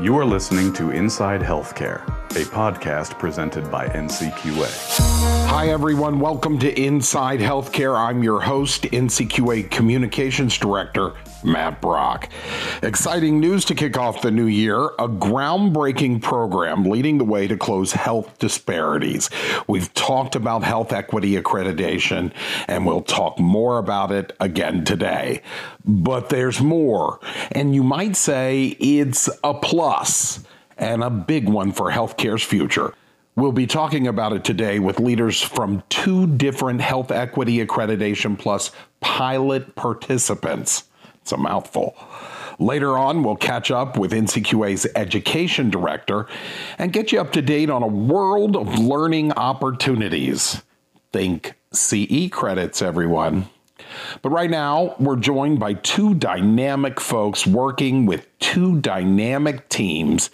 You are listening to Inside Healthcare, a podcast presented by NCQA. Hi, everyone. Welcome to Inside Healthcare. I'm your host, NCQA Communications Director, Matt Brock. Exciting news to kick off the new year, a groundbreaking program leading the way to close health disparities. We've talked about health equity accreditation, and we'll talk more about it again today. But there's more, and you might say it's a plus, and a big one for healthcare's future. We'll be talking about it today with leaders from two different Health Equity Accreditation Plus pilot participants. It's a mouthful. Later on, we'll catch up with NCQA's Education Director and get you up to date on a world of learning opportunities. Think CE credits, everyone. But right now, we're joined by two dynamic folks working with two dynamic teams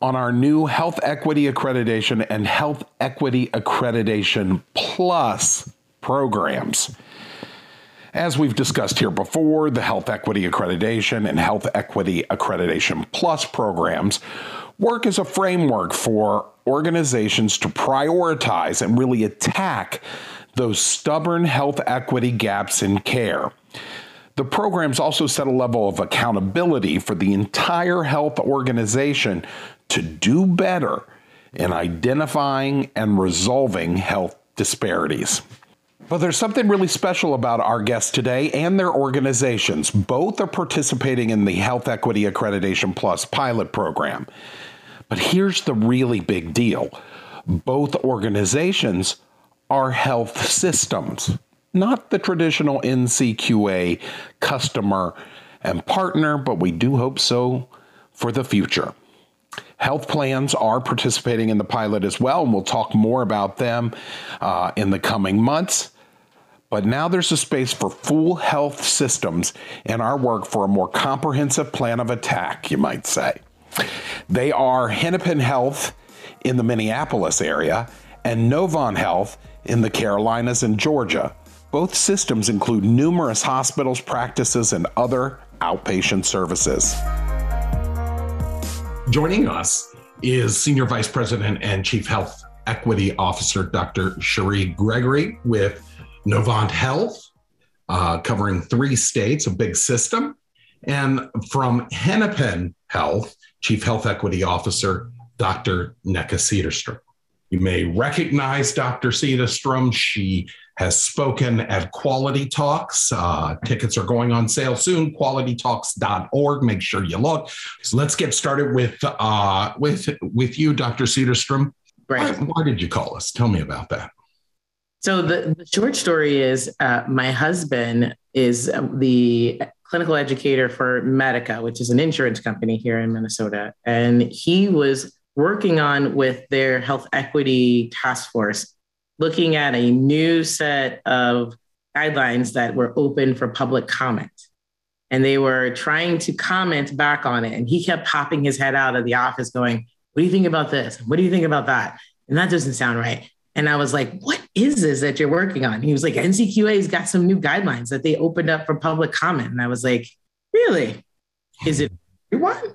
on our new Health Equity Accreditation and Health Equity Accreditation Plus programs. As we've discussed here before, the Health Equity Accreditation and Health Equity Accreditation Plus programs work as a framework for organizations to prioritize and really attack those stubborn health equity gaps in care. The programs also set a level of accountability for the entire health organization to do better in identifying and resolving health disparities. But there's something really special about our guests today and their organizations. Both are participating in the Health Equity Accreditation Plus pilot program. But here's the really big deal. Both organizations are health systems, not the traditional NCQA customer and partner, but we do hope so for the future. Health plans are participating in the pilot as well, and we'll talk more about them in the coming months. But now there's a space for full health systems in our work for a more comprehensive plan of attack, you might say. They are Hennepin Health in the Minneapolis area and Novant Health in the Carolinas and Georgia. Both systems include numerous hospitals, practices, and other outpatient services. Joining us is Senior Vice President and Chief Health Equity Officer, Dr. Cherie Gregory with Novant Health, covering 3 states, a big system, and from Hennepin Health, Chief Health Equity Officer, Dr. Nneka Sederstrom. You may recognize Dr. Sederstrom. She has spoken at Quality Talks. Tickets are going on sale soon, qualitytalks.org. Make sure you look. So let's get started with you, Dr. Sederstrom. Right. Why did you call us? Tell me about that. So the short story is my husband is the clinical educator for Medica, which is an insurance company here in Minnesota. And he was working on with their health equity task force, looking at a new set of guidelines that were open for public comment. And they were trying to comment back on it. And he kept popping his head out of the office going, what do you think about this? What do you think about that? And that doesn't sound right. And I was like, what is this that you're working on? And he was like, NCQA's got some new guidelines that they opened up for public comment. And I was like, really? Is it everyone?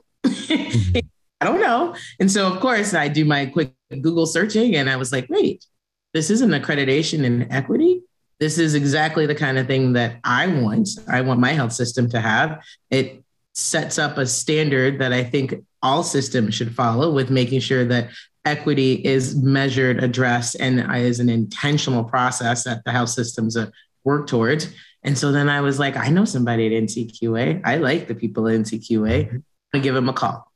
I don't know. And so, of course, I do my quick Google searching and I was like, wait, this isn't accreditation and equity. This is exactly the kind of thing that I want. I want my health system to have. It sets up a standard that I think all systems should follow with making sure that equity is measured, addressed, and is an intentional process that the health systems work towards. And so then I was like, I know somebody at NCQA. I like the people at NCQA. I give them a call.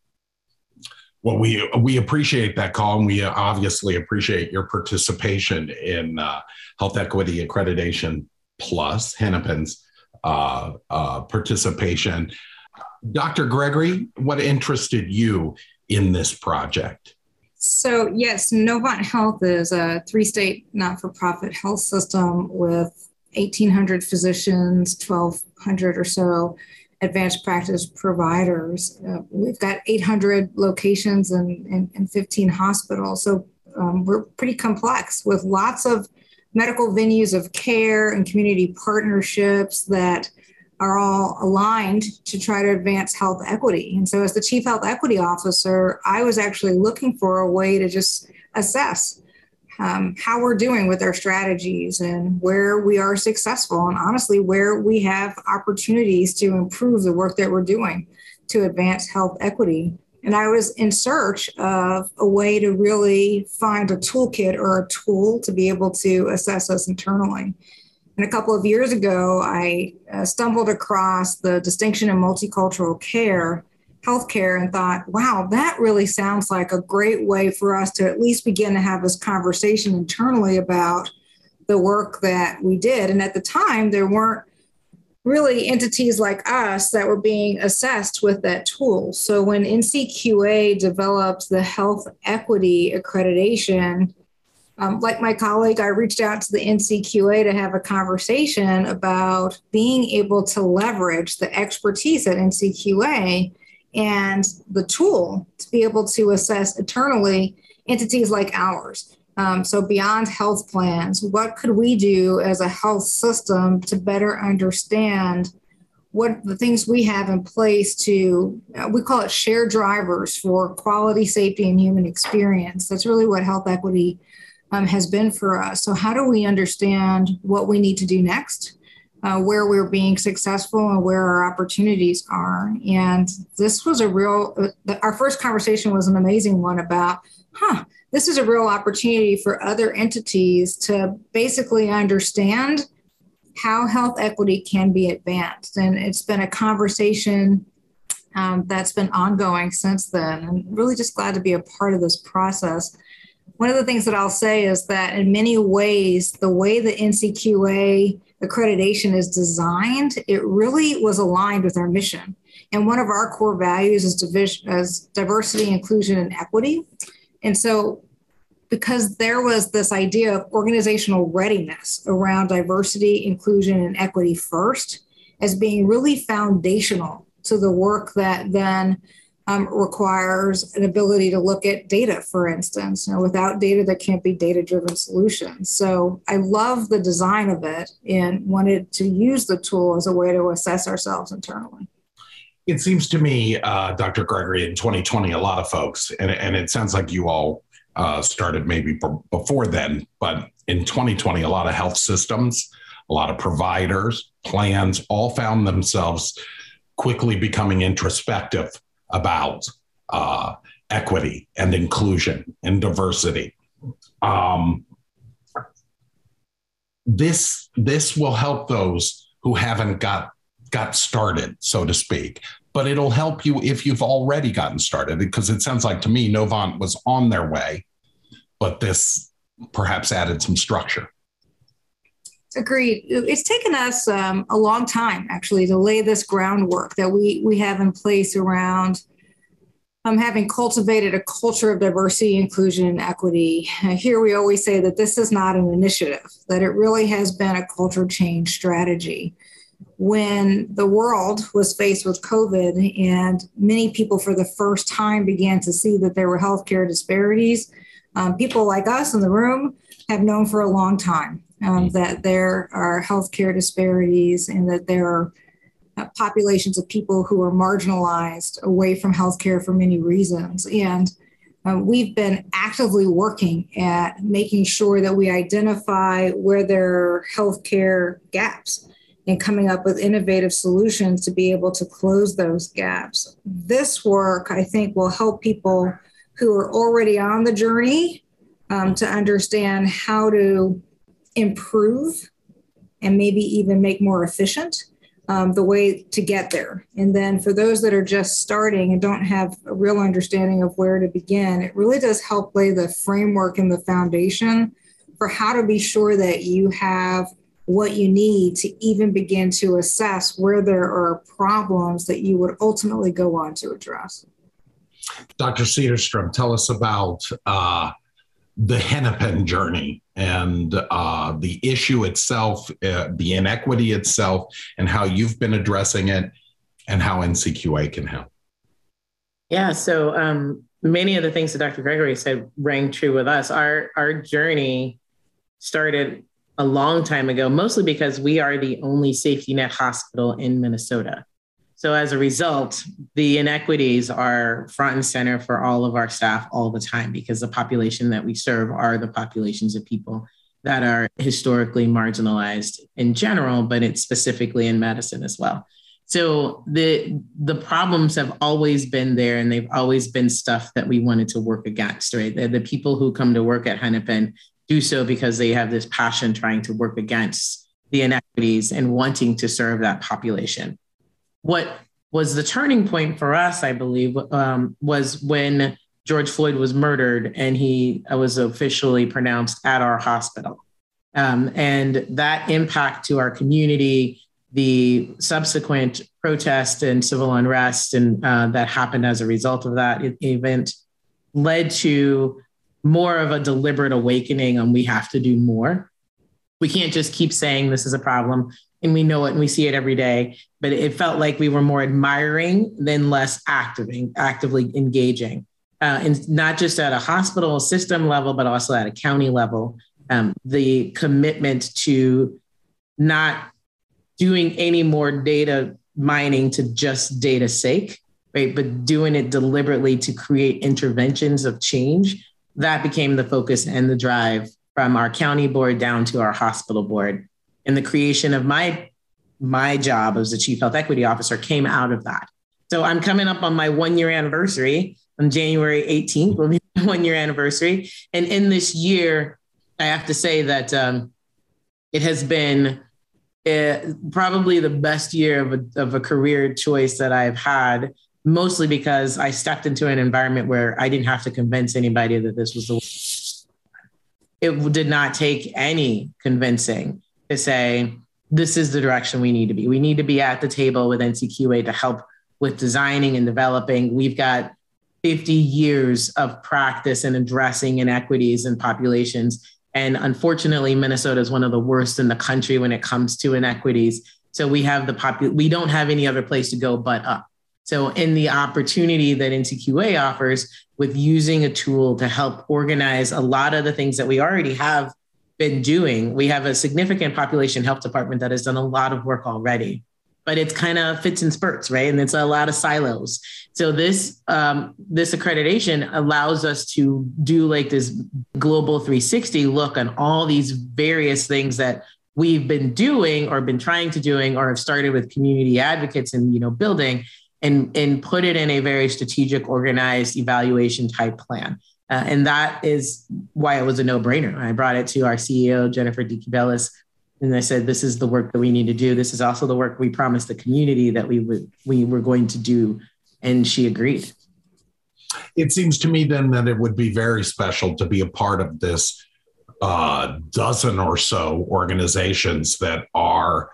Well, we appreciate that call, and we obviously appreciate your participation in Health Equity Accreditation Plus, Hennepin's participation. Dr. Gregory, what interested you in this project? So yes, Novant Health is a 3-state not-for-profit health system with 1,800 physicians, 1,200 or so advanced practice providers. We've got 800 locations and 15 hospitals. So we're pretty complex with lots of medical venues of care and community partnerships that are all aligned to try to advance health equity. And so as the Chief Health Equity Officer, I was actually looking for a way to just assess how we're doing with our strategies and where we are successful and honestly where we have opportunities to improve the work that we're doing to advance health equity. And I was in search of a way to really find a toolkit or a tool to be able to assess us internally. And a couple of years ago, I stumbled across the distinction in multicultural care, healthcare, and thought, wow, that really sounds like a great way for us to at least begin to have this conversation internally about the work that we did. And at the time, there weren't really entities like us that were being assessed with that tool. So when NCQA developed the health equity accreditation, like my colleague, I reached out to the NCQA to have a conversation about being able to leverage the expertise at NCQA and the tool to be able to assess internally entities like ours. So beyond health plans, what could we do as a health system to better understand what the things we have in place to, we call it shared drivers for quality, safety, and human experience. That's really what health equity has been for us. So how do we understand what we need to do next, where we're being successful and where our opportunities are? And this was a real, our first conversation was an amazing one about, this is a real opportunity for other entities to basically understand how health equity can be advanced. And it's been a conversation that's been ongoing since then. I'm really just glad to be a part of this process. One of the things that I'll say is that in many ways, the way the NCQA accreditation is designed, it really was aligned with our mission. And one of our core values is diversity, inclusion, and equity. And so because there was this idea of organizational readiness around diversity, inclusion, and equity first as being really foundational to the work that then requires an ability to look at data, for instance. You know, without data, there can't be data-driven solutions. So I love the design of it and wanted to use the tool as a way to assess ourselves internally. It seems to me, Dr. Gregory, in 2020, a lot of folks, and it sounds like you all started maybe before then, but in 2020, a lot of health systems, a lot of providers, plans, all found themselves quickly becoming introspective about equity and inclusion and diversity. This will help those who haven't got started, so to speak, but it'll help you if you've already gotten started, because it sounds like to me, Novant was on their way, but this perhaps added some structure. Agreed. It's taken us a long time, actually, to lay this groundwork that we have in place around having cultivated a culture of diversity, inclusion, and equity. Here we always say that this is not an initiative, that it really has been a culture change strategy. When the world was faced with COVID and many people for the first time began to see that there were healthcare disparities, people like us in the room have known for a long time that there are healthcare disparities and that there are populations of people who are marginalized away from healthcare for many reasons. And we've been actively working at making sure that we identify where there are healthcare gaps and coming up with innovative solutions to be able to close those gaps. This work, I think, will help people who are already on the journey to understand how to improve and maybe even make more efficient the way to get there. And then for those that are just starting and don't have a real understanding of where to begin, it really does help lay the framework and the foundation for how to be sure that you have what you need to even begin to assess where there are problems that you would ultimately go on to address. Dr. Sederstrom, tell us about the Hennepin journey and the issue itself, the inequity itself, and how you've been addressing it and how NCQA can help. Yeah, so many of the things that Dr. Gregory said rang true with us. Our journey started a long time ago, mostly because we are the only safety net hospital in Minnesota. So as a result, the inequities are front and center for all of our staff all the time, because the population that we serve are the populations of people that are historically marginalized in general, but it's specifically in medicine as well. So the problems have always been there, and they've always been stuff that we wanted to work against, right? The people who come to work at Hennepin do so because they have this passion trying to work against the inequities and wanting to serve that population. What was the turning point for us, I believe, was when George Floyd was murdered and he was officially pronounced at our hospital. And that impact to our community, the subsequent protest and civil unrest and that happened as a result of that event led to more of a deliberate awakening on we have to do more. We can't just keep saying this is a problem and we know it and we see it every day, but it felt like we were more admiring than less actively engaging. And not just at a hospital system level, but also at a county level, the commitment to not doing any more data mining to just data's sake, right? But doing it deliberately to create interventions of change, that became the focus and the drive from our county board down to our hospital board. And the creation of my job as the Chief Health Equity Officer came out of that. So I'm coming up on my 1-year anniversary. On January 18th will be my 1-year anniversary. And in this year, I have to say that it has been probably the best year of a career choice that I've had, mostly because I stepped into an environment where I didn't have to convince anybody that this was the way. It did not take any convincing to say, this is the direction we need to be. We need to be at the table with NCQA to help with designing and developing. We've got 50 years of practice in addressing inequities in populations. And unfortunately, Minnesota is one of the worst in the country when it comes to inequities. So we have we don't have any other place to go but up. So in the opportunity that NCQA offers with using a tool to help organize a lot of the things that we already have been doing, we have a significant population health department that has done a lot of work already, but it's kind of fits and spurts, right? And it's a lot of silos. So this accreditation allows us to do like this global 360 look on all these various things that we've been doing or been trying to doing or have started with community advocates and, building and put it in a very strategic, organized evaluation type plan. And that is why it was a no-brainer. I brought it to our CEO, Jennifer DeCavellis, and I said, this is the work that we need to do. This is also the work we promised the community that we were going to do. And she agreed. It seems to me then that it would be very special to be a part of this dozen or so organizations that are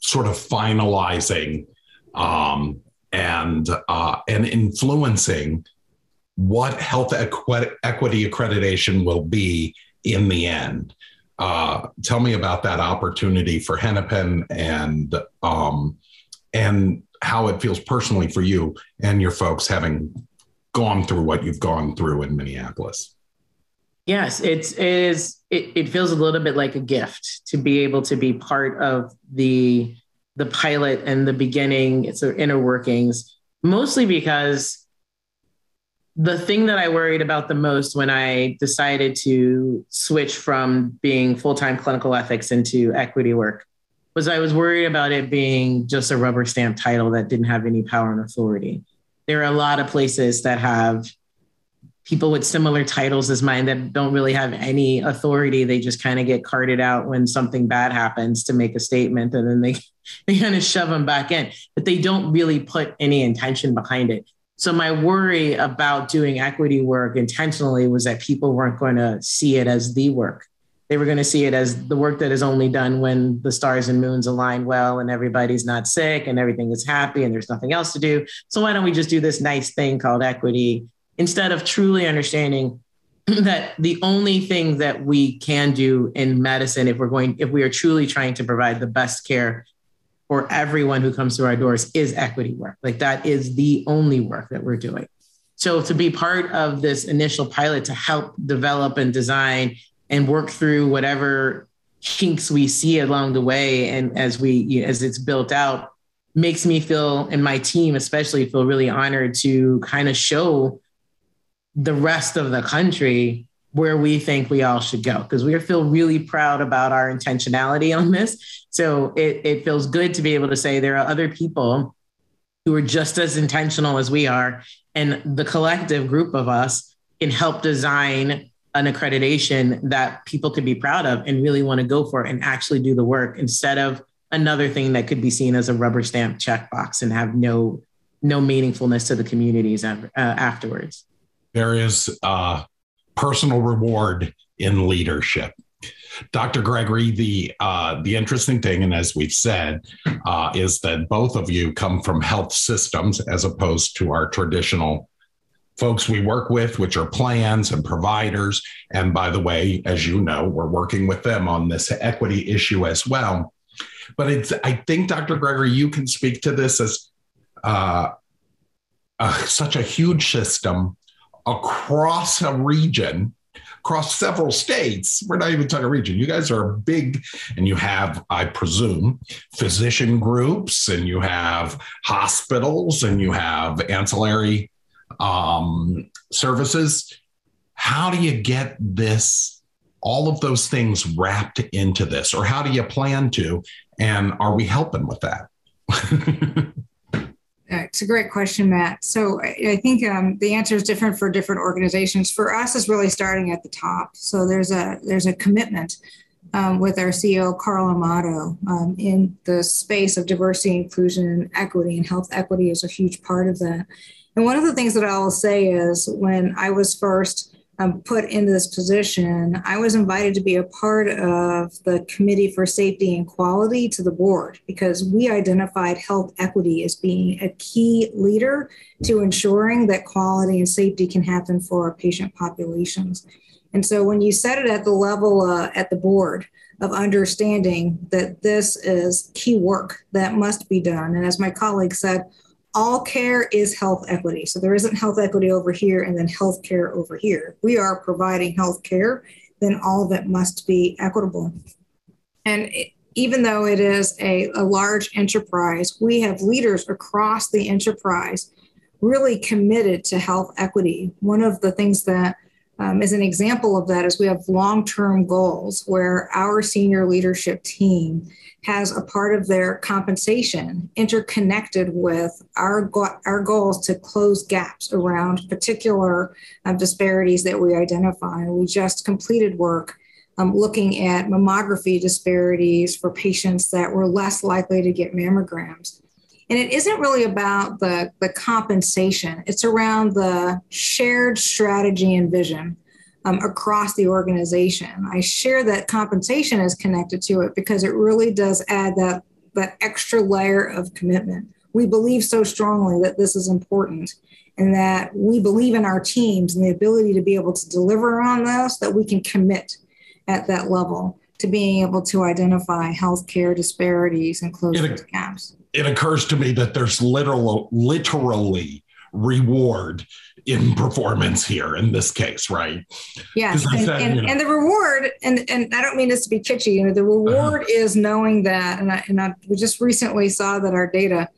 sort of finalizing and influencing what health equity accreditation will be in the end. Tell me about that opportunity for Hennepin and how it feels personally for you and your folks having gone through what you've gone through in Minneapolis. Yes, it feels a little bit like a gift to be able to be part of the pilot and the beginning, it's the inner workings, mostly because the thing that I worried about the most when I decided to switch from being full-time clinical ethics into equity work was I was worried about it being just a rubber stamp title that didn't have any power and authority. There are a lot of places that have people with similar titles as mine that don't really have any authority. They just kind of get carted out when something bad happens to make a statement, and then they kind of shove them back in, but they don't really put any intention behind it. So my worry about doing equity work intentionally was that people weren't going to see it as the work. They were going to see it as the work that is only done when the stars and moons align well and everybody's not sick and everything is happy and there's nothing else to do. So why don't we just do this nice thing called equity instead of truly understanding that the only thing that we can do in medicine, if we are truly trying to provide the best care for everyone who comes through our doors, is equity work. Like, that is the only work that we're doing. So to be part of this initial pilot to help develop and design and work through whatever kinks we see along the way, and as it's built out, makes me feel, and my team especially, feel really honored to kind of show the rest of the country where we think we all should go, because we feel really proud about our intentionality on this. So it feels good to be able to say there are other people who are just as intentional as we are, and the collective group of us can help design an accreditation that people could be proud of and really want to go for and actually do the work, instead of another thing that could be seen as a rubber stamp checkbox and have no meaningfulness to the communities afterwards. There is personal reward in leadership. Dr. Gregory, the interesting thing, and as we've said, is that both of you come from health systems as opposed to our traditional folks we work with, which are plans and providers. And by the way, as you know, we're working with them on this equity issue as well. But I think, Dr. Gregory, you can speak to this as such a huge system across a region, across several states. We're not even talking region. You guys are big, and you have, I presume, physician groups, and you have hospitals, and you have ancillary services. How do you get this, all of those things wrapped into this, or how do you plan to, and are we helping with that? It's a great question, Matt. So I think the answer is different for different organizations. For us, it's really starting at the top. So there's a commitment with our CEO, Carl Amato, in the space of diversity, inclusion, and equity, and health equity is a huge part of that. And one of the things that I'll say is, when I was first put into this position, I was invited to be a part of the Committee for Safety and Quality to the board, because we identified health equity as being a key leader to ensuring that quality and safety can happen for our patient populations. And so when you set it at the level at the board of understanding that this is key work that must be done, and as my colleague said, all care is health equity. So there isn't health equity over here and then health care over here. We are providing health care, then all that must be equitable. And even though it is a large enterprise, we have leaders across the enterprise really committed to health equity. One of the things that is an example of that is we have long-term goals where our senior leadership team has a part of their compensation interconnected with our goals to close gaps around particular disparities that we identify. We just completed work looking at mammography disparities for patients that were less likely to get mammograms. And it isn't really about the compensation. It's around the shared strategy and vision across the organization. I share that compensation is connected to it because it really does add that extra layer of commitment. We believe so strongly that this is important, and that we believe in our teams and the ability to be able to deliver on this, that we can commit at that level to being able to identify healthcare disparities and close those gaps. It occurs to me that there's literally reward in performance here in this case, right? Yes, and the reward, and I don't mean this to be kitschy, the reward is knowing that, we just recently saw that our data,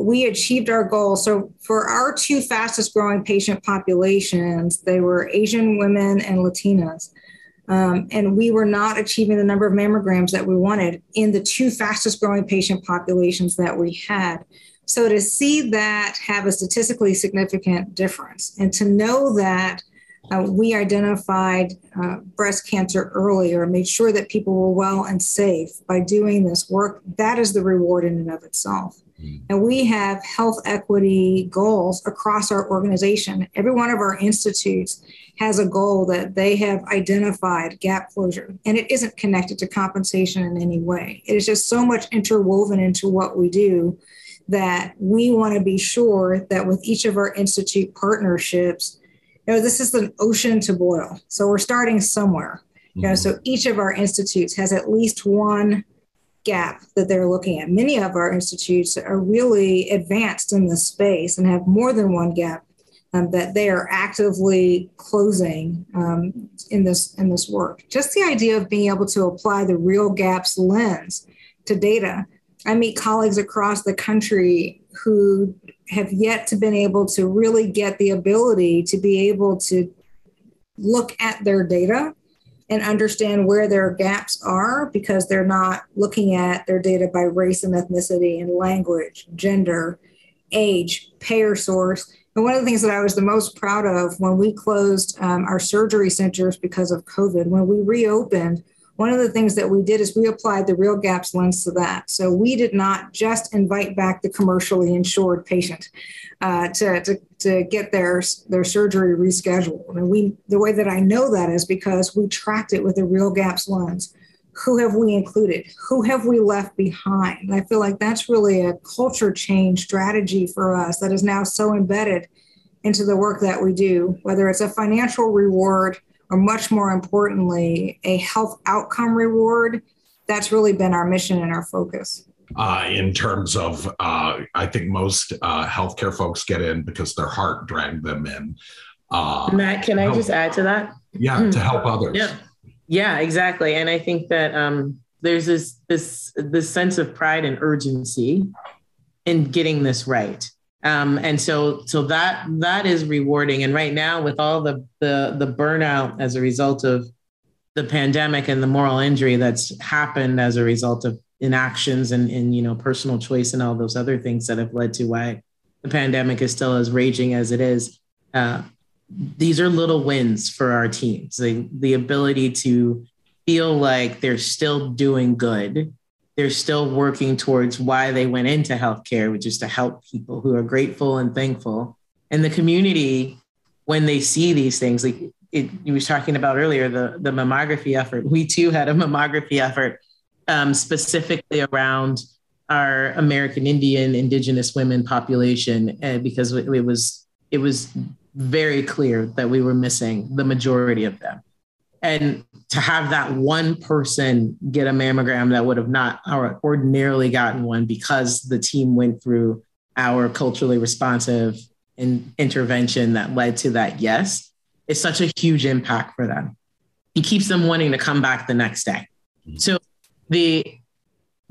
we achieved our goal. So for our two fastest growing patient populations, they were Asian women and Latinas. And we were not achieving the number of mammograms that we wanted in the two fastest growing patient populations that we had. So to see that have a statistically significant difference, and to know that we identified breast cancer earlier, made sure that people were well and safe by doing this work, that is the reward in and of itself. And we have health equity goals across our organization. Every one of our institutes has a goal that they have identified, gap closure, and it isn't connected to compensation in any way. It is just so much interwoven into what we do that we want to be sure that with each of our institute partnerships, this is an ocean to boil. So we're starting somewhere. Mm-hmm. So each of our institutes has at least one gap that they're looking at. Many of our institutes are really advanced in this space and have more than one gap that they are actively closing in this work. Just the idea of being able to apply the real gaps lens to data. I meet colleagues across the country who have yet to been able to really get the ability to be able to look at their data and understand where their gaps are because they're not looking at their data by race and ethnicity and language, gender, age, payer source. And one of the things that I was the most proud of when we closed our surgery centers because of COVID, when we reopened, one of the things that we did is we applied the real gaps lens to that. So we did not just invite back the commercially insured patient to get their surgery rescheduled. And the way that I know that is because we tracked it with the real gaps lens. Who have we included? Who have we left behind? And I feel like that's really a culture change strategy for us that is now so embedded into the work that we do, whether it's a financial reward or much more importantly, a health outcome reward. That's really been our mission and our focus. In terms of, I think most healthcare folks get in because their heart dragged them in. Matt, can I just add to that? Yeah, to help others. Yeah. Yeah, exactly. And I think that there's this sense of pride and urgency in getting this right. And so that is rewarding. And right now with all the burnout as a result of the pandemic and the moral injury that's happened as a result of inactions and personal choice and all those other things that have led to why the pandemic is still as raging as it is, these are little wins for our teams. The ability to feel like they're still doing good. They're still working towards why they went into healthcare, which is to help people who are grateful and thankful. And the community, when they see these things, like you were talking about earlier, the mammography effort, we too had a mammography effort specifically around our American Indian indigenous women population, because it was very clear that we were missing the majority of them. And to have that one person get a mammogram that would have not ordinarily gotten one because the team went through our culturally responsive intervention that led to that yes, is such a huge impact for them. It keeps them wanting to come back the next day. So the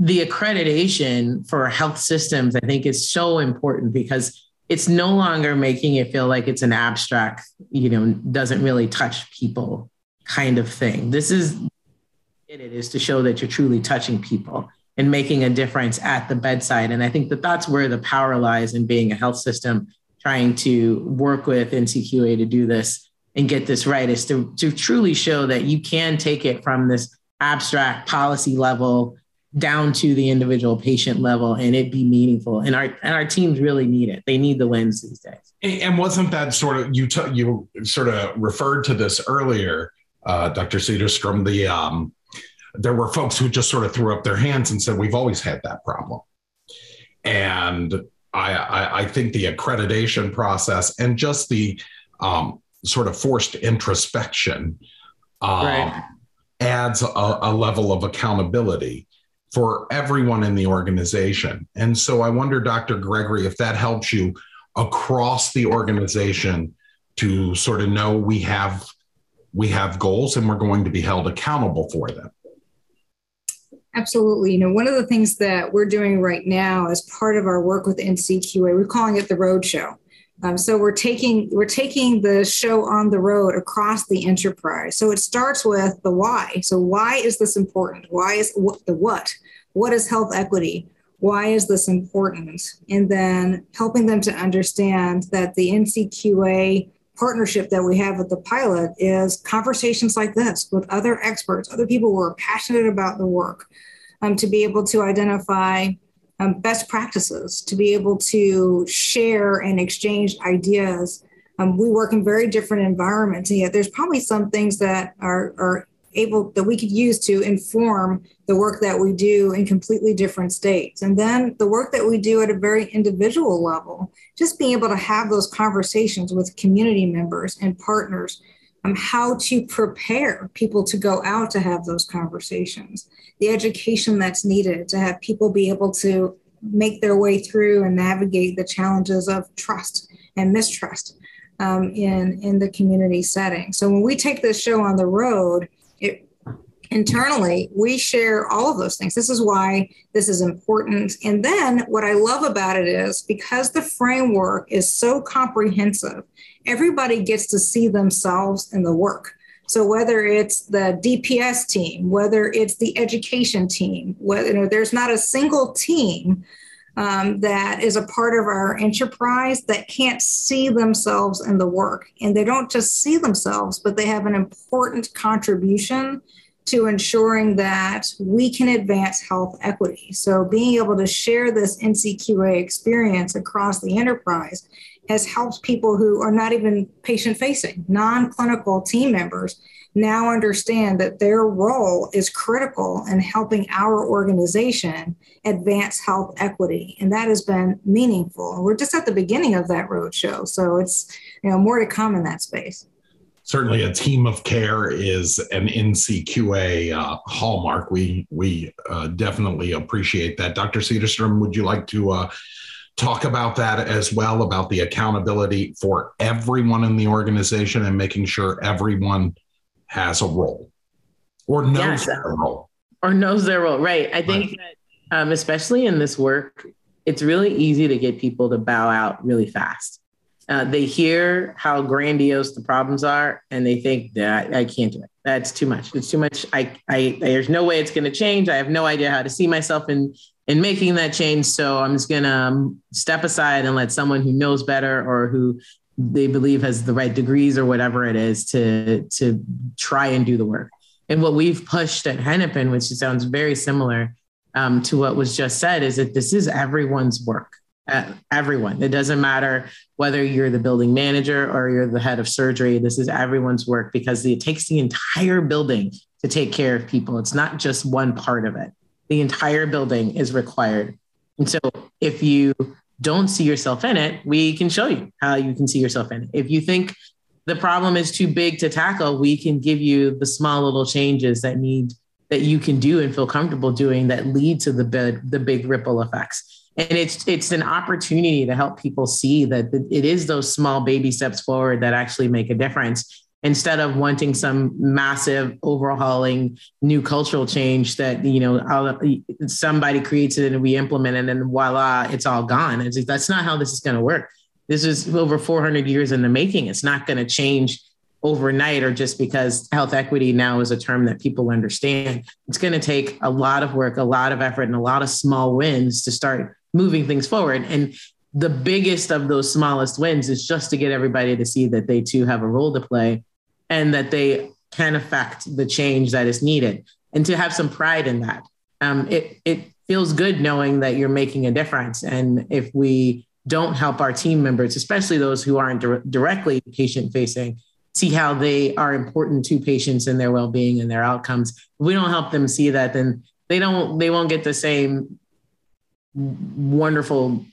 accreditation for health systems, I think, is so important because it's no longer making it feel like it's an abstract, doesn't really touch people kind of thing. It is to show that you're truly touching people and making a difference at the bedside. And I think that's where the power lies in being a health system, trying to work with NCQA to do this and get this right, is to truly show that you can take it from this abstract policy level down to the individual patient level and it be meaningful. And our teams really need it. They need the wins these days. And wasn't that sort of, you sort of referred to this earlier, Dr. Sederstrom, there were folks who just sort of threw up their hands and said, we've always had that problem. And I think the accreditation process and just the sort of forced introspection right, adds a level of accountability for everyone in the organization. And so I wonder, Dr. Gregory, if that helps you across the organization to sort of know we have goals and we're going to be held accountable for them. Absolutely. One of the things that we're doing right now as part of our work with NCQA, we're calling it the road show. So we're taking the show on the road across the enterprise. So it starts with the why. So why is this important? Why is the what? What is health equity? Why is this important? And then helping them to understand that the NCQA partnership that we have with the pilot is conversations like this with other experts, other people who are passionate about the work, to be able to identify best practices, to be able to share and exchange ideas. We work in very different environments, and yet there's probably some things that that we could use to inform the work that we do in completely different states. And then the work that we do at a very individual level, just being able to have those conversations with community members and partners on how to prepare people to go out to have those conversations, the education that's needed to have people be able to make their way through and navigate the challenges of trust and mistrust. in the community setting. So when we take this show on the road, internally, we share all of those things. This is why this is important. And then what I love about it is because the framework is so comprehensive, everybody gets to see themselves in the work. So whether it's the DPS team, whether it's the education team, whether, you know, there's not a single team that is a part of our enterprise that can't see themselves in the work. And they don't just see themselves, but they have an important contribution to ensuring that we can advance health equity. So being able to share this NCQA experience across the enterprise has helped people who are not even patient-facing, non-clinical team members now understand that their role is critical in helping our organization advance health equity. And that has been meaningful. And we're just at the beginning of that roadshow. So it's, you know, more to come in that space. Certainly a team of care is an NCQA hallmark. We definitely appreciate that. Dr. Sederstrom, would you like to talk about that as well, about the accountability for everyone in the organization and making sure everyone has a role or knows their role? Or knows their role, right. I think that especially in this work, it's really easy to get people to bow out really fast. They hear how grandiose the problems are, and they think that I can't do it. That's too much. It's too much. There's no way it's going to change. I have no idea how to see myself in making that change. So I'm just going to step aside and let someone who knows better or who they believe has the right degrees or whatever it is to try and do the work. And what we've pushed at Hennepin, which sounds very similar to what was just said, is that this is everyone's work. Everyone. It doesn't matter whether you're the building manager or you're the head of surgery. This is everyone's work because it takes the entire building to take care of people. It's not just one part of it. The entire building is required. And so if you don't see yourself in it, we can show you how you can see yourself in it. If you think the problem is too big to tackle, we can give you the small little changes that you can do and feel comfortable doing that lead to the big ripple effects. And it's an opportunity to help people see that it is those small baby steps forward that actually make a difference instead of wanting some massive overhauling new cultural change that, you know, somebody creates it and we implement it and voila, it's all gone. It's, that's not how this is going to work. This is over 400 years in the making. It's not going to change overnight or just because health equity now is a term that people understand. It's going to take a lot of work, a lot of effort, and a lot of small wins to start moving things forward. And the biggest of those smallest wins is just to get everybody to see that they too have a role to play and that they can affect the change that is needed and to have some pride in that. It feels good knowing that you're making a difference. And if we don't help our team members, especially those who aren't directly patient facing, see how they are important to patients and their well-being and their outcomes. If we don't help them see that, then they won't get the same wonderful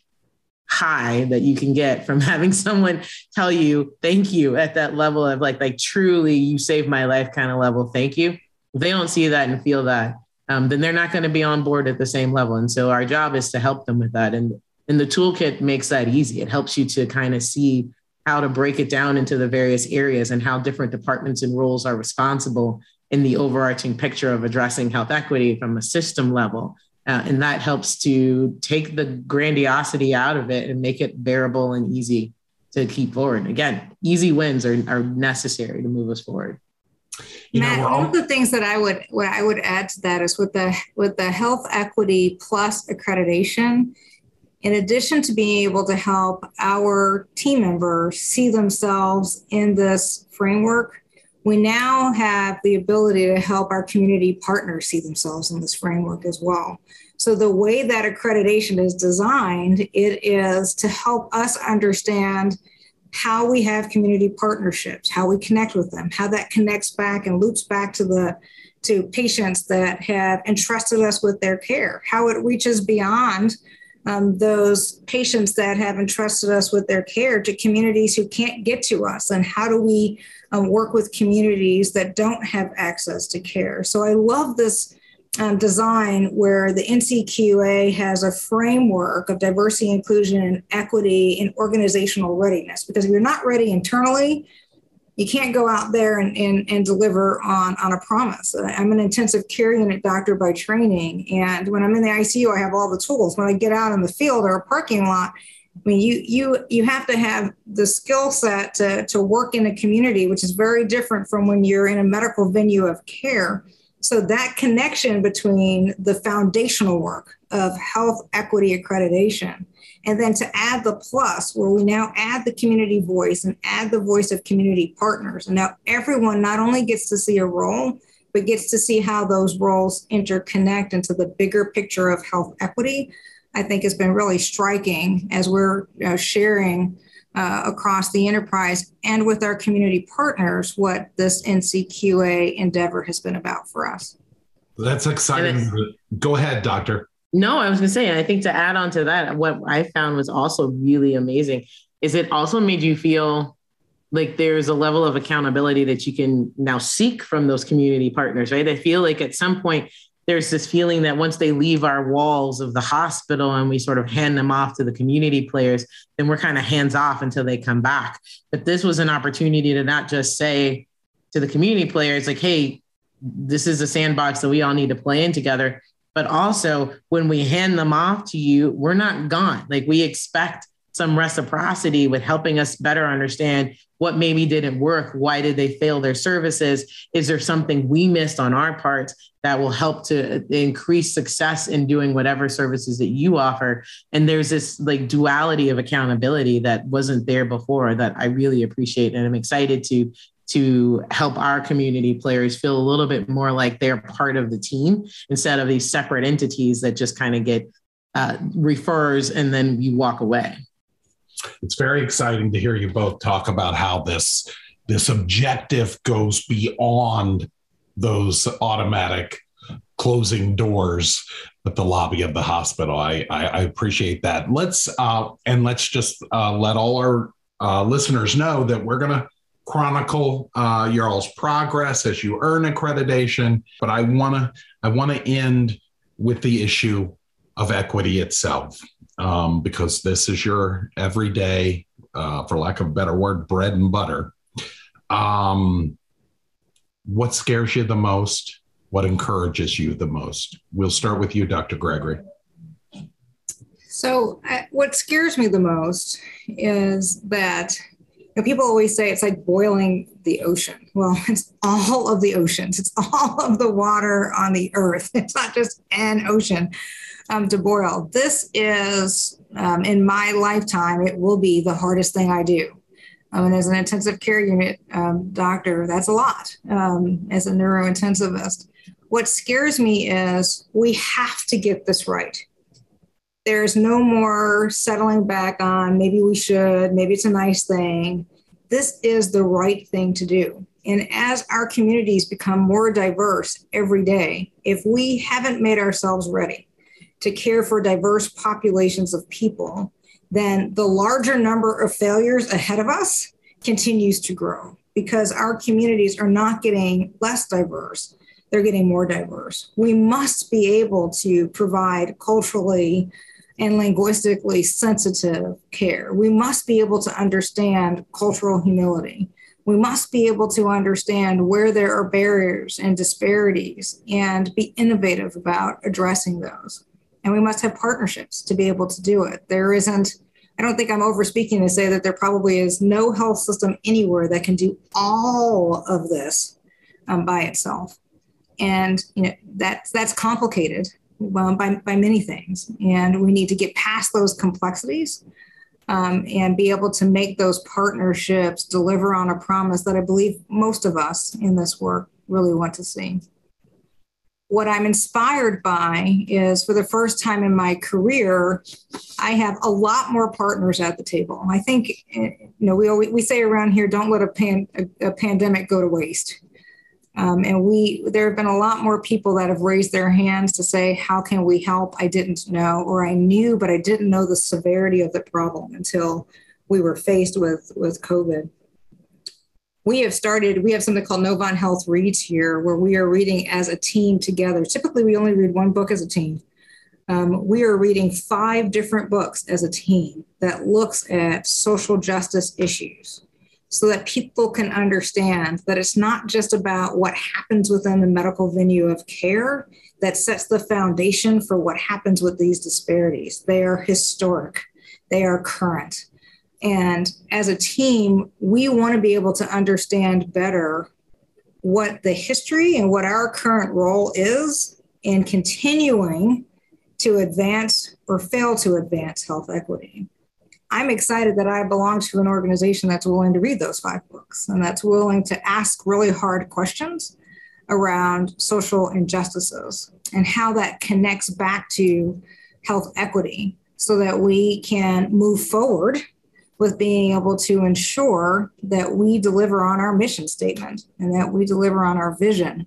high that you can get from having someone tell you, thank you at that level of like truly you saved my life kind of level. Thank you. If they don't see that and feel that, then they're not going to be on board at the same level. And so our job is to help them with that. And the toolkit makes that easy. It helps you to kind of see how to break it down into the various areas and how different departments and roles are responsible in the overarching picture of addressing health equity from a system level. And that helps to take the grandiosity out of it and make it bearable and easy to keep forward. Again, easy wins are necessary to move us forward. Matt, one of the things that I would add to that is with the Health Equity Plus accreditation, in addition to being able to help our team members see themselves in this framework, we now have the ability to help our community partners see themselves in this framework as well. So the way that accreditation is designed, it is to help us understand how we have community partnerships, how we connect with them, how that connects back and loops back to patients that have entrusted us with their care, how it reaches beyond those patients that have entrusted us with their care to communities who can't get to us, and how do we work with communities that don't have access to care. So I love this design where the NCQA has a framework of diversity, inclusion, and equity and organizational readiness. Because if you're not ready internally, you can't go out there and deliver on a promise. I'm an intensive care unit doctor by training. And when I'm in the ICU, I have all the tools. When I get out in the field or a parking lot, I mean, you have to have the skill set to work in a community, which is very different from when you're in a medical venue of care. So that connection between the foundational work of health equity accreditation, and then to add the plus where we now add the community voice and add the voice of community partners. And now everyone not only gets to see a role, but gets to see how those roles interconnect into the bigger picture of health equity. I think has been really striking as we're sharing across the enterprise and with our community partners what this NCQA endeavor has been about for us. That's exciting. Go ahead, Doctor. No, I was going to say, and I think to add on to that, what I found was also really amazing is it also made you feel like there's a level of accountability that you can now seek from those community partners, right? I feel like at some point there's this feeling that once they leave our walls of the hospital and we sort of hand them off to the community players, then we're kind of hands off until they come back. But this was an opportunity to not just say to the community players, like, hey, this is a sandbox that we all need to play in together. But also when we hand them off to you, we're not gone. Like we expect some reciprocity with helping us better understand what maybe didn't work. Why did they fail their services? Is there something we missed on our part that will help to increase success in doing whatever services that you offer? And there's this like duality of accountability that wasn't there before that I really appreciate. And I'm excited to help our community players feel a little bit more like they're part of the team instead of these separate entities that just kind of get refers and then you walk away. It's very exciting to hear you both talk about how this objective goes beyond those automatic closing doors at the lobby of the hospital. I appreciate that. Let's let all our listeners know that we're going to chronicle your all's progress as you earn accreditation. But I want to end with the issue of equity itself, because this is your everyday, for lack of a better word, bread and butter. What scares you the most? What encourages you the most? We'll start with you, Dr. Gregory. So what scares me the most is that people always say it's like boiling the ocean. Well, it's all of the oceans. It's all of the water on the earth. It's not just an ocean to boil. This is, in my lifetime, it will be the hardest thing I do. And as an intensive care unit doctor, that's a lot as a neurointensivist. What scares me is we have to get this right. There's no more settling back on maybe we should, maybe it's a nice thing. This is the right thing to do. And as our communities become more diverse every day, if we haven't made ourselves ready to care for diverse populations of people, then the larger number of failures ahead of us continues to grow because our communities are not getting less diverse. They're getting more diverse. We must be able to provide culturally and linguistically sensitive care. We must be able to understand cultural humility. We must be able to understand where there are barriers and disparities and be innovative about addressing those. And we must have partnerships to be able to do it. I don't think I'm over speaking to say that there probably is no health system anywhere that can do all of this by itself. And that's complicated by many things. And we need to get past those complexities and be able to make those partnerships deliver on a promise that I believe most of us in this work really want to see. What I'm inspired by is for the first time in my career, I have a lot more partners at the table. I think, we say around here, don't let a pandemic go to waste. There have been a lot more people that have raised their hands to say, how can we help? I didn't know, or I knew, but I didn't know the severity of the problem until we were faced with COVID. we have started, we have something called Novant Health Reads here, where we are reading as a team together. Typically, we only read one book as a team. We are reading 5 different books as a team that looks at social justice issues so that people can understand that it's not just about what happens within the medical venue of care that sets the foundation for what happens with these disparities. They are historic, they are current. And as a team, we want to be able to understand better what the history and what our current role is in continuing to advance or fail to advance health equity. I'm excited that I belong to an organization that's willing to read those 5 books and that's willing to ask really hard questions around social injustices and how that connects back to health equity so that we can move forward with being able to ensure that we deliver on our mission statement and that we deliver on our vision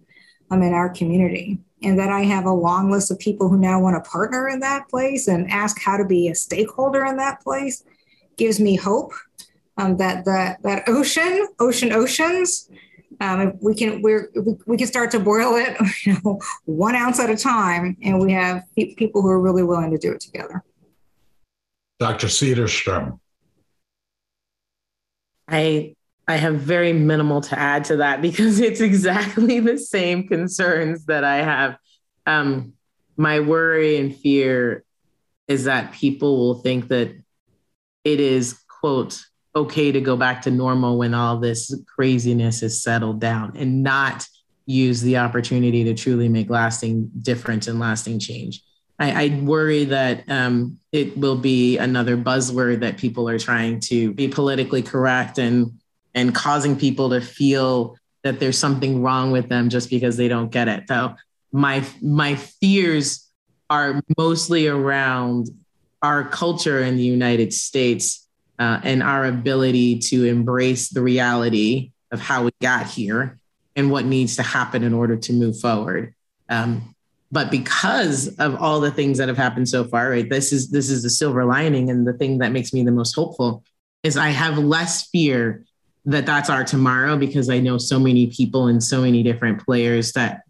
in our community. And that I have a long list of people who now want to partner in that place and ask how to be a stakeholder in that place gives me hope that oceans, we can start to boil it, you know, 1 ounce at a time, and we have people who are really willing to do it together. Dr. Sederstrom. I have very minimal to add to that because it's exactly the same concerns that I have. My worry and fear is that people will think that it is, quote, okay to go back to normal when all this craziness is settled down and not use the opportunity to truly make lasting difference and lasting change. I worry that it will be another buzzword that people are trying to be politically correct and causing people to feel that there's something wrong with them just because they don't get it. So my fears are mostly around our culture in the United States and our ability to embrace the reality of how we got here and what needs to happen in order to move forward. But because of all the things that have happened so far, right, this is the silver lining, and the thing that makes me the most hopeful is I have less fear that that's our tomorrow, because I know so many people and so many different players that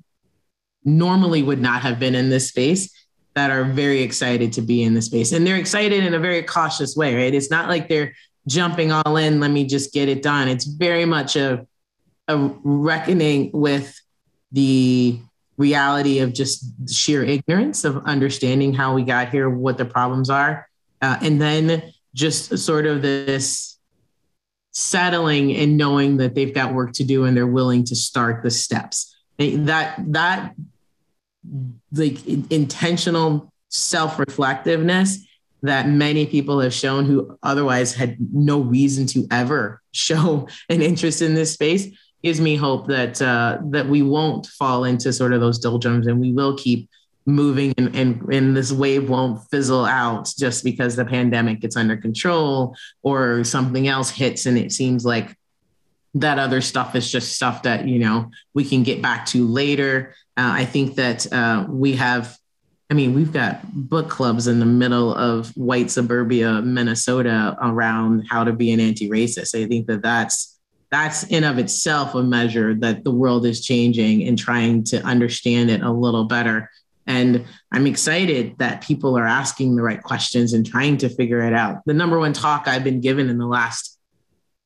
normally would not have been in this space that are very excited to be in this space. And they're excited in a very cautious way, right? It's not like they're jumping all in, let me just get it done. It's very much a reckoning with the reality of just sheer ignorance of understanding how we got here, what the problems are. And then just sort of this settling and knowing that they've got work to do and they're willing to start the steps. That like intentional self-reflectiveness that many people have shown who otherwise had no reason to ever show an interest in this space gives me hope that that we won't fall into sort of those doldrums and we will keep moving and this wave won't fizzle out just because the pandemic gets under control or something else hits. And it seems like that other stuff is just stuff that, you know, we can get back to later. I think that we've got book clubs in the middle of white suburbia, Minnesota, around how to be an anti-racist. I think that that's in of itself a measure that the world is changing and trying to understand it a little better. And I'm excited that people are asking the right questions and trying to figure it out. The number one talk I've been given in the last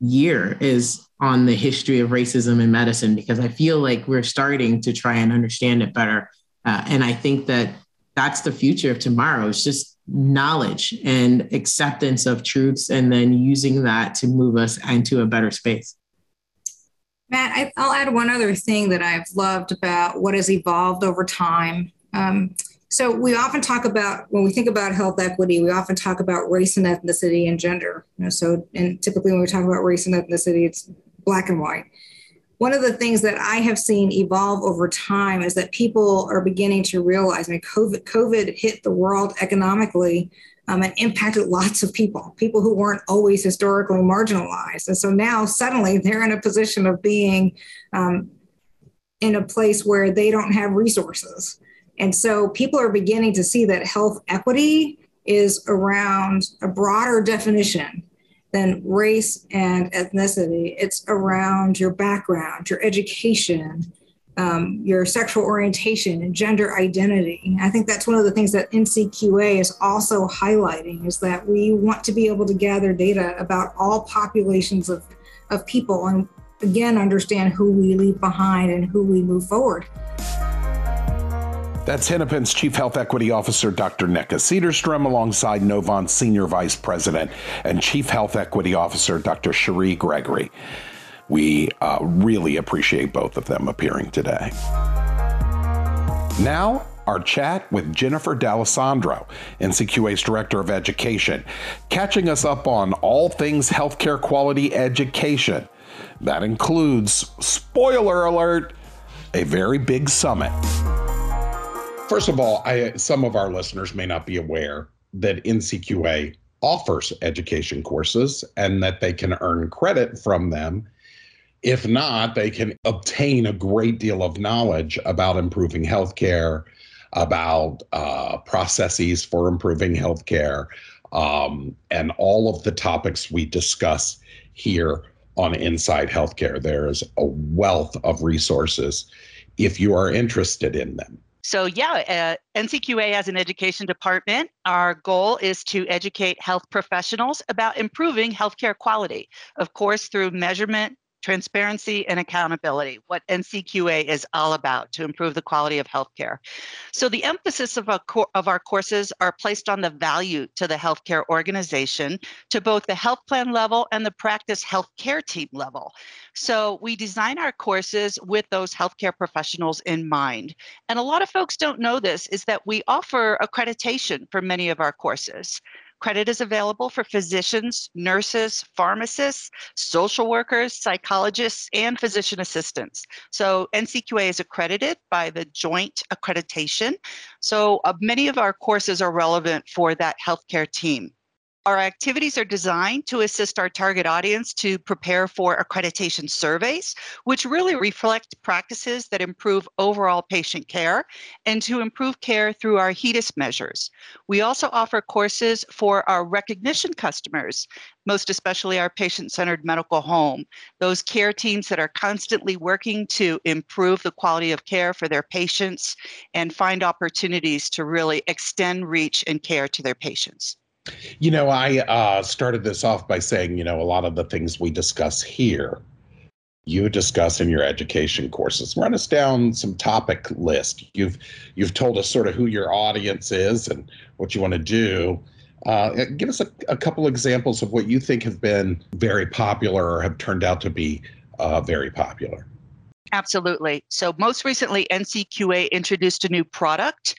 year is on the history of racism in medicine, because I feel like we're starting to try and understand it better. And I think that that's the future of tomorrow. It's just knowledge and acceptance of truths, and then using that to move us into a better space. Matt, I'll add one other thing that I've loved about what has evolved over time. So we often talk about, when we think about health equity, we often talk about race and ethnicity and gender. You know, and typically when we talk about race and ethnicity, it's black and white. One of the things that I have seen evolve over time is that people are beginning to realize, I mean, COVID hit the world economically and impacted lots of people who weren't always historically marginalized. And so now suddenly they're in a position of being in a place where they don't have resources. And so people are beginning to see that health equity is around a broader definition than race and ethnicity. It's around your background, your education, your sexual orientation and gender identity. I think that's one of the things that NCQA is also highlighting, is that we want to be able to gather data about all populations of people and again, understand who we leave behind and who we move forward. That's Hennepin's Chief Health Equity Officer, Dr. Nneka Sederstrom, alongside Novant's Senior Vice President and Chief Health Equity Officer, Dr. Cherie Gregory. We really appreciate both of them appearing today. Now, our chat with Jennifer D'Alessandro, NCQA's Director of Education, catching us up on all things healthcare quality education. That includes, spoiler alert, a very big summit. First of all, some of our listeners may not be aware that NCQA offers education courses and that they can earn credit from them. If not, they can obtain a great deal of knowledge about improving healthcare, about processes for improving healthcare, and all of the topics we discuss here on Inside Healthcare. There is a wealth of resources if you are interested in them. So yeah, NCQA as an education department, our goal is to educate health professionals about improving healthcare quality, of course, through measurement, transparency, and accountability, what NCQA is all about to improve the quality of healthcare. So the emphasis of our courses are placed on the value to the healthcare organization, to both the health plan level and the practice healthcare team level. So we design our courses with those healthcare professionals in mind. And a lot of folks don't know this, is that we offer accreditation for many of our courses. Credit is available for physicians, nurses, pharmacists, social workers, psychologists, and physician assistants. So NCQA is accredited by the Joint Accreditation. So many of our courses are relevant for that healthcare team. Our activities are designed to assist our target audience to prepare for accreditation surveys, which really reflect practices that improve overall patient care and to improve care through our HEDIS measures. We also offer courses for our recognition customers, most especially our patient-centered medical home, those care teams that are constantly working to improve the quality of care for their patients and find opportunities to really extend reach and care to their patients. You know, I started this off by saying, you know, a lot of the things we discuss here, you discuss in your education courses. Run us down some topic list. You've told us sort of who your audience is and what you want to do. Give us a couple examples of what you think have been very popular or have turned out to be very popular. Absolutely. So most recently, NCQA introduced a new product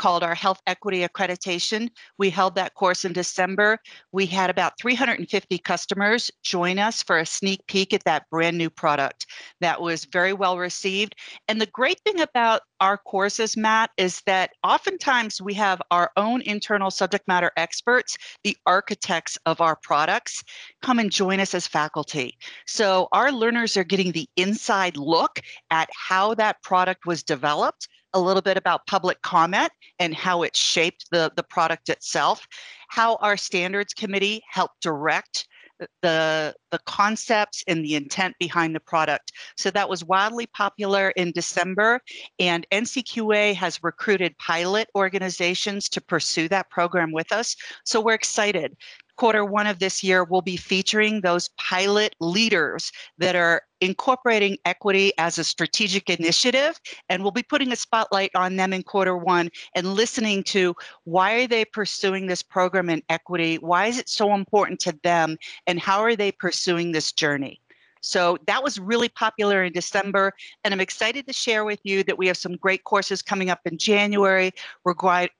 called our Health Equity Accreditation. We held that course in December. We had about 350 customers join us for a sneak peek at that brand new product. That was very well received. And the great thing about our courses, Matt, is that oftentimes we have our own internal subject matter experts, the architects of our products, come and join us as faculty. So our learners are getting the inside look at how that product was developed, a little bit about public comment and how it shaped the product itself, how our standards committee helped direct the concepts and the intent behind the product. So that was wildly popular in December, and NCQA has recruited pilot organizations to pursue that program with us. So we're excited. Quarter one of this year, we'll be featuring those pilot leaders that are incorporating equity as a strategic initiative, and we'll be putting a spotlight on them in quarter one and listening to why are they pursuing this program in equity, why is it so important to them, and how are they pursuing this journey. So that was really popular in December, and I'm excited to share with you that we have some great courses coming up in January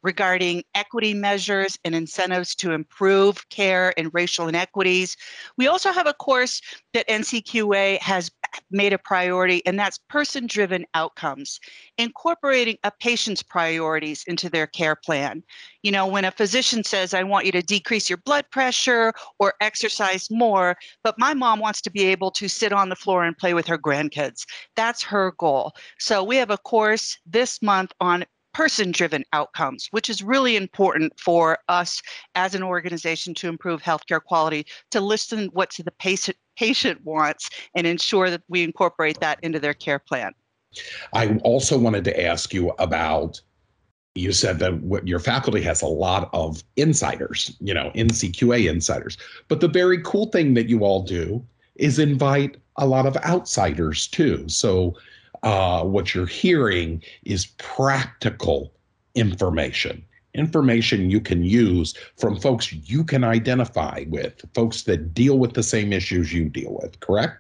regarding equity measures and incentives to improve care and racial inequities. We also have a course that NCQA has made a priority, and that's person-driven outcomes, incorporating a patient's priorities into their care plan. You know, when a physician says, I want you to decrease your blood pressure or exercise more, but my mom wants to be able to sit on the floor and play with her grandkids. That's her goal. So we have a course this month on person-driven outcomes, which is really important for us as an organization to improve healthcare quality, to listen what the patient wants and ensure that we incorporate that into their care plan. I also wanted to ask you about, you said that what your faculty has a lot of insiders, you know, NCQA insiders, but the very cool thing that you all do is invite a lot of outsiders too. So what you're hearing is practical information you can use from folks you can identify with, folks that deal with the same issues you deal with, correct?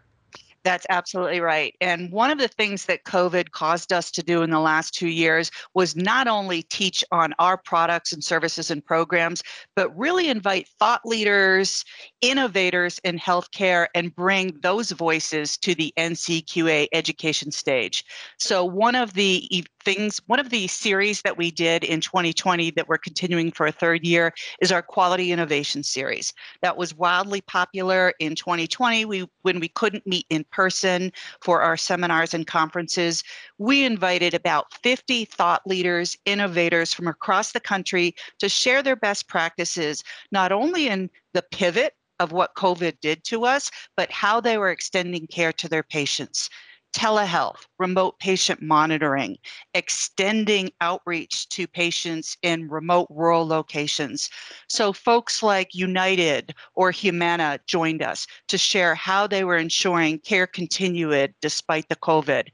That's absolutely right. And one of the things that COVID caused us to do in the last 2 years was not only teach on our products and services and programs, but really invite thought leaders, innovators in healthcare, and bring those voices to the NCQA education stage. So one of the series that we did in 2020 that we're continuing for a third year is our Quality Innovation Series. That was wildly popular in 2020 when we couldn't meet in person for our seminars and conferences. We invited about 50 thought leaders, innovators from across the country to share their best practices, not only in the pivot of what COVID did to us, but how they were extending care to their patients. Telehealth, remote patient monitoring, extending outreach to patients in remote rural locations. So folks like United or Humana joined us to share how they were ensuring care continued despite the COVID.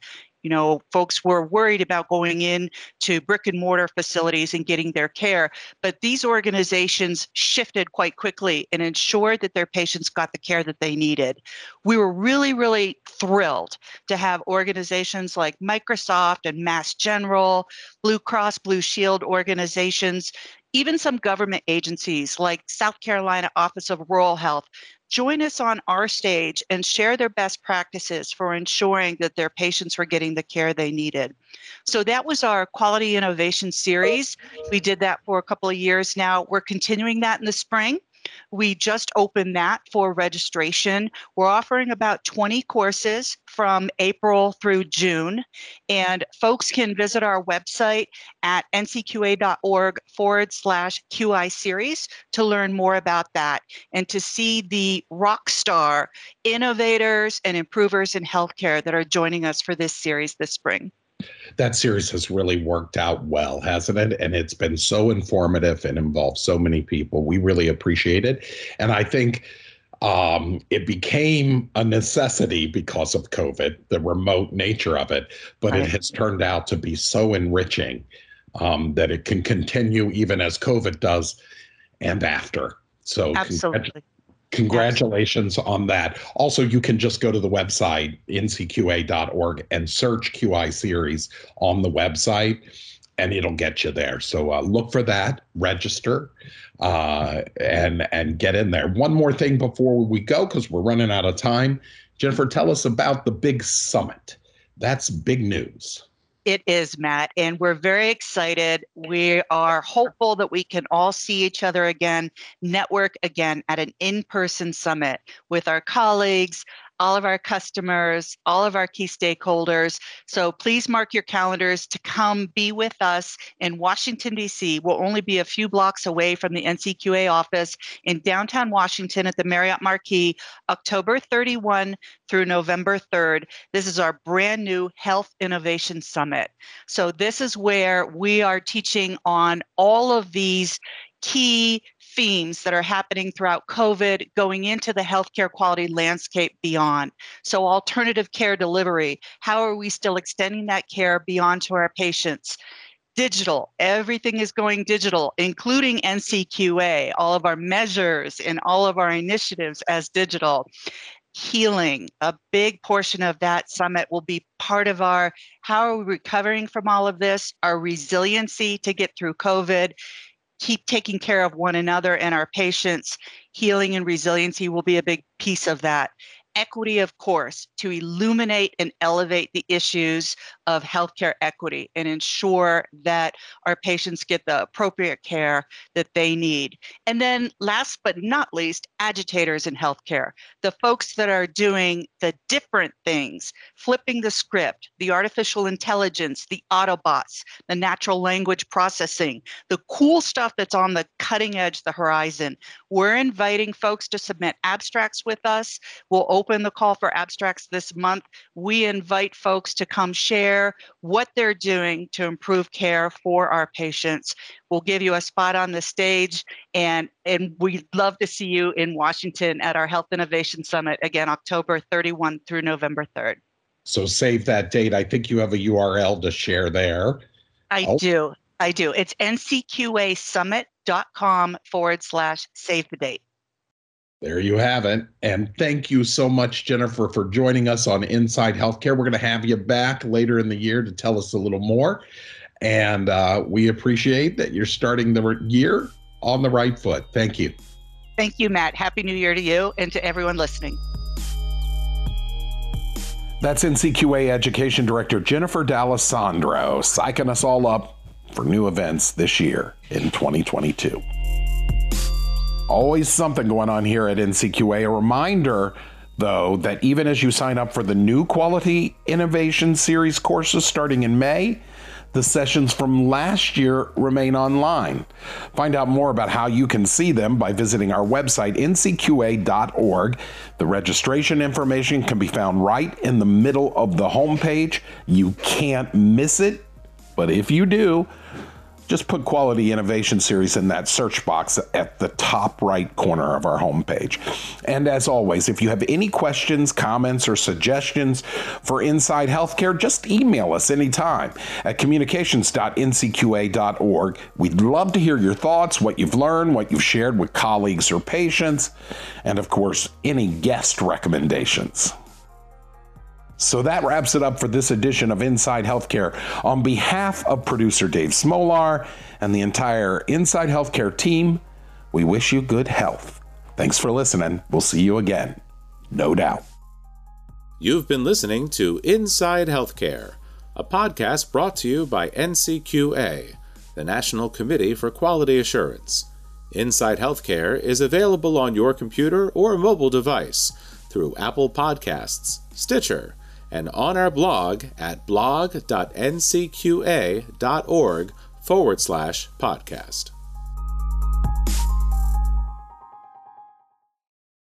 You know, folks were worried about going in to brick and mortar facilities and getting their care, but these organizations shifted quite quickly and ensured that their patients got the care that they needed. We were really, really thrilled to have organizations like Microsoft and Mass General, Blue Cross Blue Shield organizations, even some government agencies like South Carolina Office of Rural Health, join us on our stage and share their best practices for ensuring that their patients were getting the care they needed. So that was our Quality Innovation Series. We did that for a couple of years now. We're continuing that in the spring. We just opened that for registration. We're offering about 20 courses from April through June, and folks can visit our website at ncqa.org/QI series to learn more about that and to see the rock star innovators and improvers in healthcare that are joining us for this series this spring. That series has really worked out well, hasn't it? And it's been so informative and involved so many people. We really appreciate it. And I think it became a necessity because of COVID, the remote nature of it, but it has turned out to be so enriching that it can continue even as COVID does and after. So absolutely. Congratulations on that. Also, you can just go to the website, ncqa.org, and search QI Series on the website, and it'll get you there. So look for that, register, and get in there. One more thing before we go, because we're running out of time. Jennifer, tell us about the big summit. That's big news. It is, Matt, and we're very excited. We are hopeful that we can all see each other again, network again at an in-person summit with our colleagues, all of our customers, all of our key stakeholders. So please mark your calendars to come be with us in Washington, D.C. We'll only be a few blocks away from the NCQA office in downtown Washington at the Marriott Marquis, October 31 through November 3rd. This is our brand new Health Innovation Summit. So this is where we are teaching on all of these key themes that are happening throughout COVID going into the healthcare quality landscape beyond. So alternative care delivery, how are we still extending that care beyond to our patients? Digital, everything is going digital, including NCQA, all of our measures and all of our initiatives as digital. Healing, a big portion of that summit will be part of our, how are we recovering from all of this, our resiliency to get through COVID, keep taking care of one another and our patients. Healing and resiliency will be a big piece of that. equity, of course, to illuminate and elevate the issues of healthcare equity and ensure that our patients get the appropriate care that they need. And then last but not least, agitators in healthcare, the folks that are doing the different things, flipping the script, the artificial intelligence, the Autobots, the natural language processing, the cool stuff that's on the cutting edge, the horizon. We're inviting folks to submit abstracts with us. We'll open the call for abstracts this month. We invite folks to come share what they're doing to improve care for our patients. We'll give you a spot on the stage, and we'd love to see you in Washington at our Health Innovation Summit, again, October 31 through November 3rd. So save that date. I think you have a URL to share there. I do. It's ncqasummit.com/save the date. There you have it. And thank you so much, Jennifer, for joining us on Inside Healthcare. We're going to have you back later in the year to tell us a little more. And we appreciate that you're starting the year on the right foot. Thank you. Thank you, Matt. Happy New Year to you and to everyone listening. That's NCQA Education Director Jennifer D'Alessandro psyching us all up for new events this year in 2022. Always something going on here at NCQA. A reminder, though, that even as you sign up for the new Quality Innovation Series courses starting in May, the sessions from last year remain online. Find out more about how you can see them by visiting our website, ncqa.org. The registration information can be found right in the middle of the homepage. You can't miss it, but if you do, just put Quality Innovation Series in that search box at the top right corner of our homepage. And as always, if you have any questions, comments, or suggestions for Inside Healthcare, just email us anytime at communications.ncqa.org. We'd love to hear your thoughts, what you've learned, what you've shared with colleagues or patients, and of course, any guest recommendations. So that wraps it up for this edition of Inside Healthcare. On behalf of producer Dave Smolar and the entire Inside Healthcare team, we wish you good health. Thanks for listening. We'll see you again, no doubt. You've been listening to Inside Healthcare, a podcast brought to you by NCQA, the National Committee for Quality Assurance. Inside Healthcare is available on your computer or mobile device through Apple Podcasts, Stitcher, and on our blog at blog.ncqa.org/podcast.